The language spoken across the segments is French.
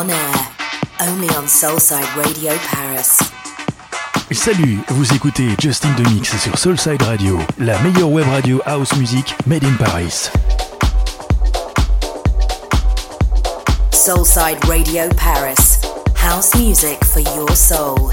on air, only on Soulside Radio Paris. Salut, vous écoutez Justin Denix sur Soulside Radio, la meilleure web radio house music made in Paris. Soulside Radio Paris, house music for your soul.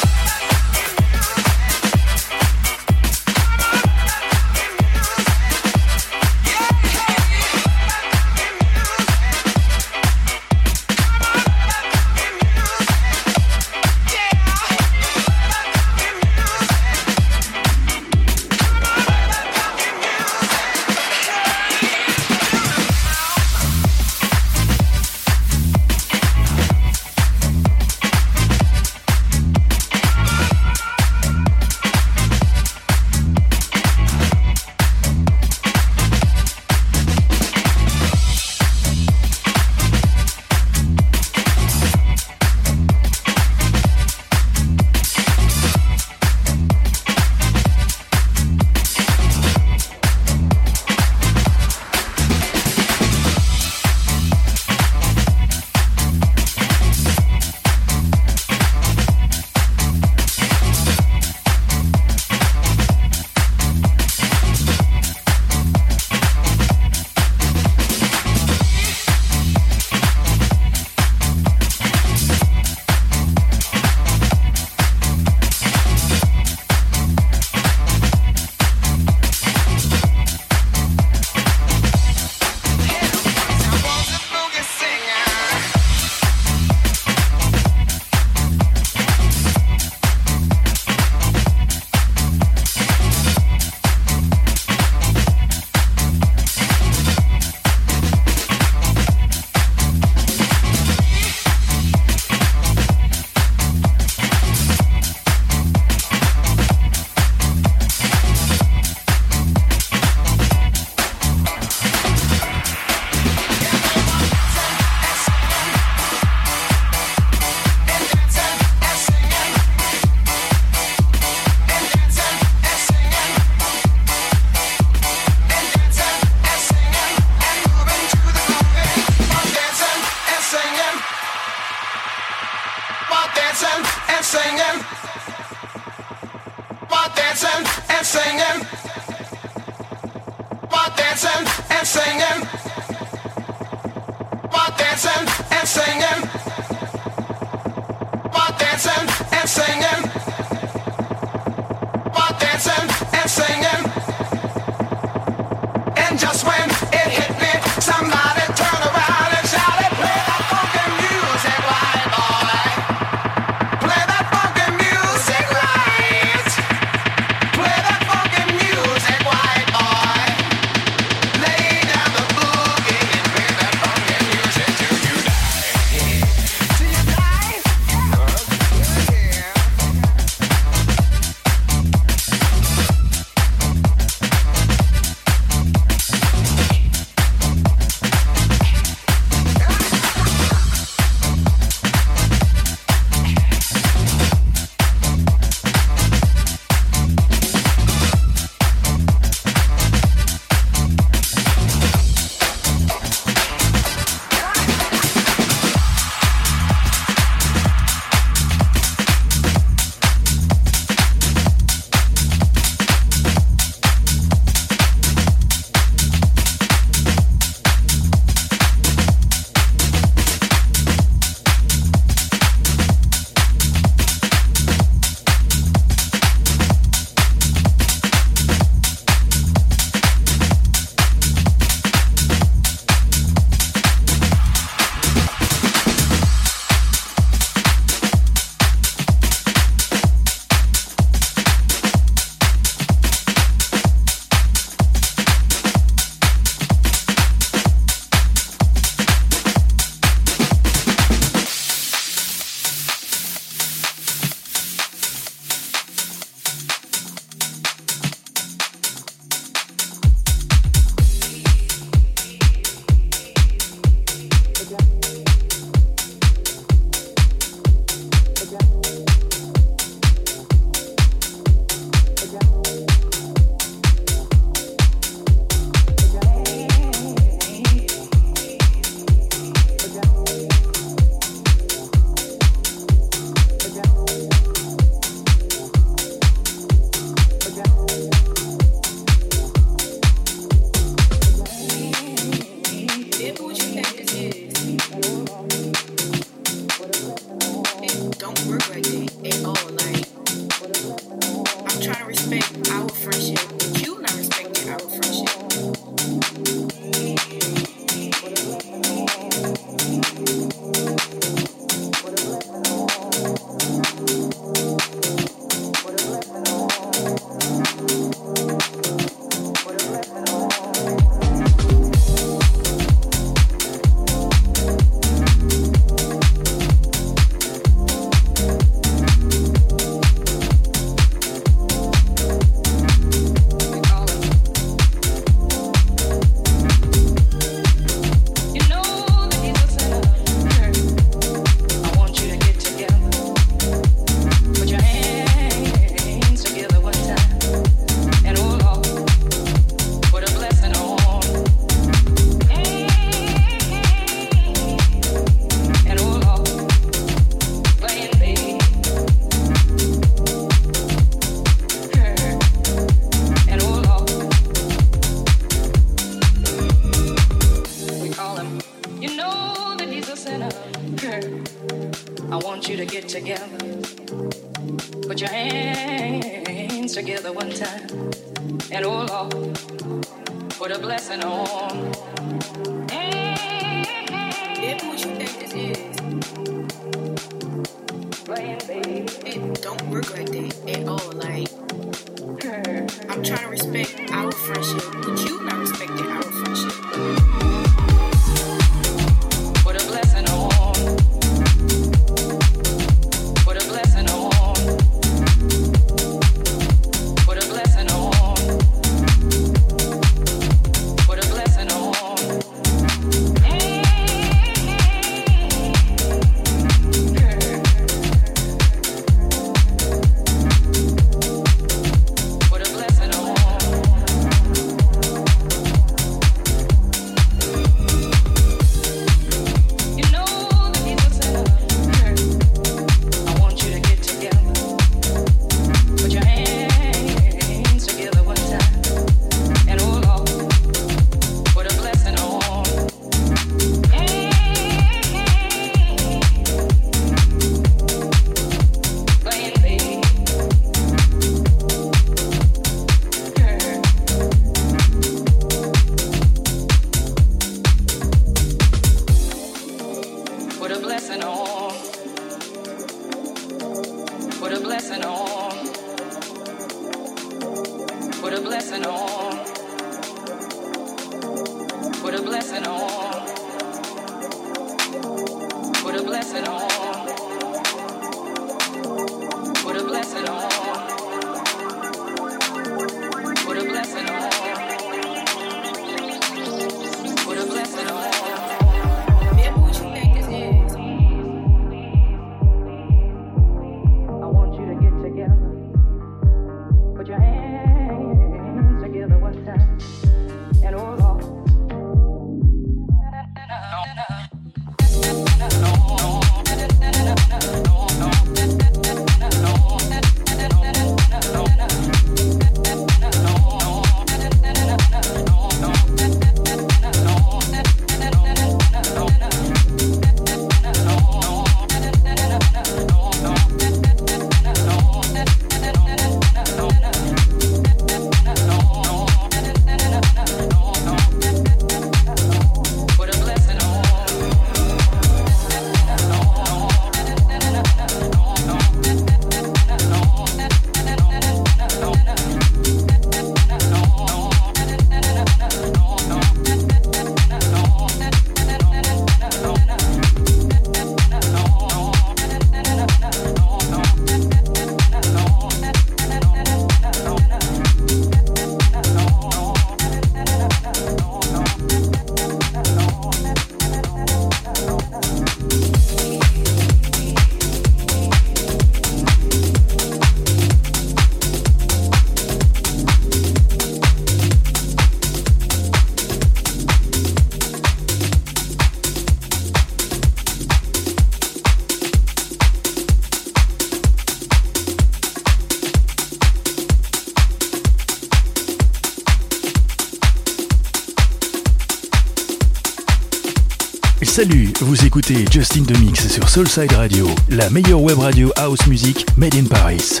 Salut, vous écoutez Justin Denix sur Soulside Radio, la meilleure web radio house music made in Paris.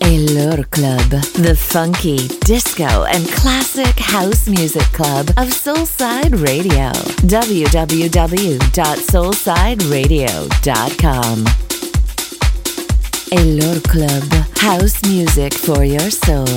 Elor Club, the funky, disco and classic house music club of Soulside Radio. www.soulsideradio.com. Elor Club, house music for your soul.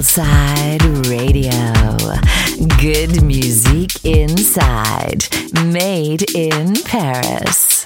Soulside Radio. Good music inside. Made in Paris.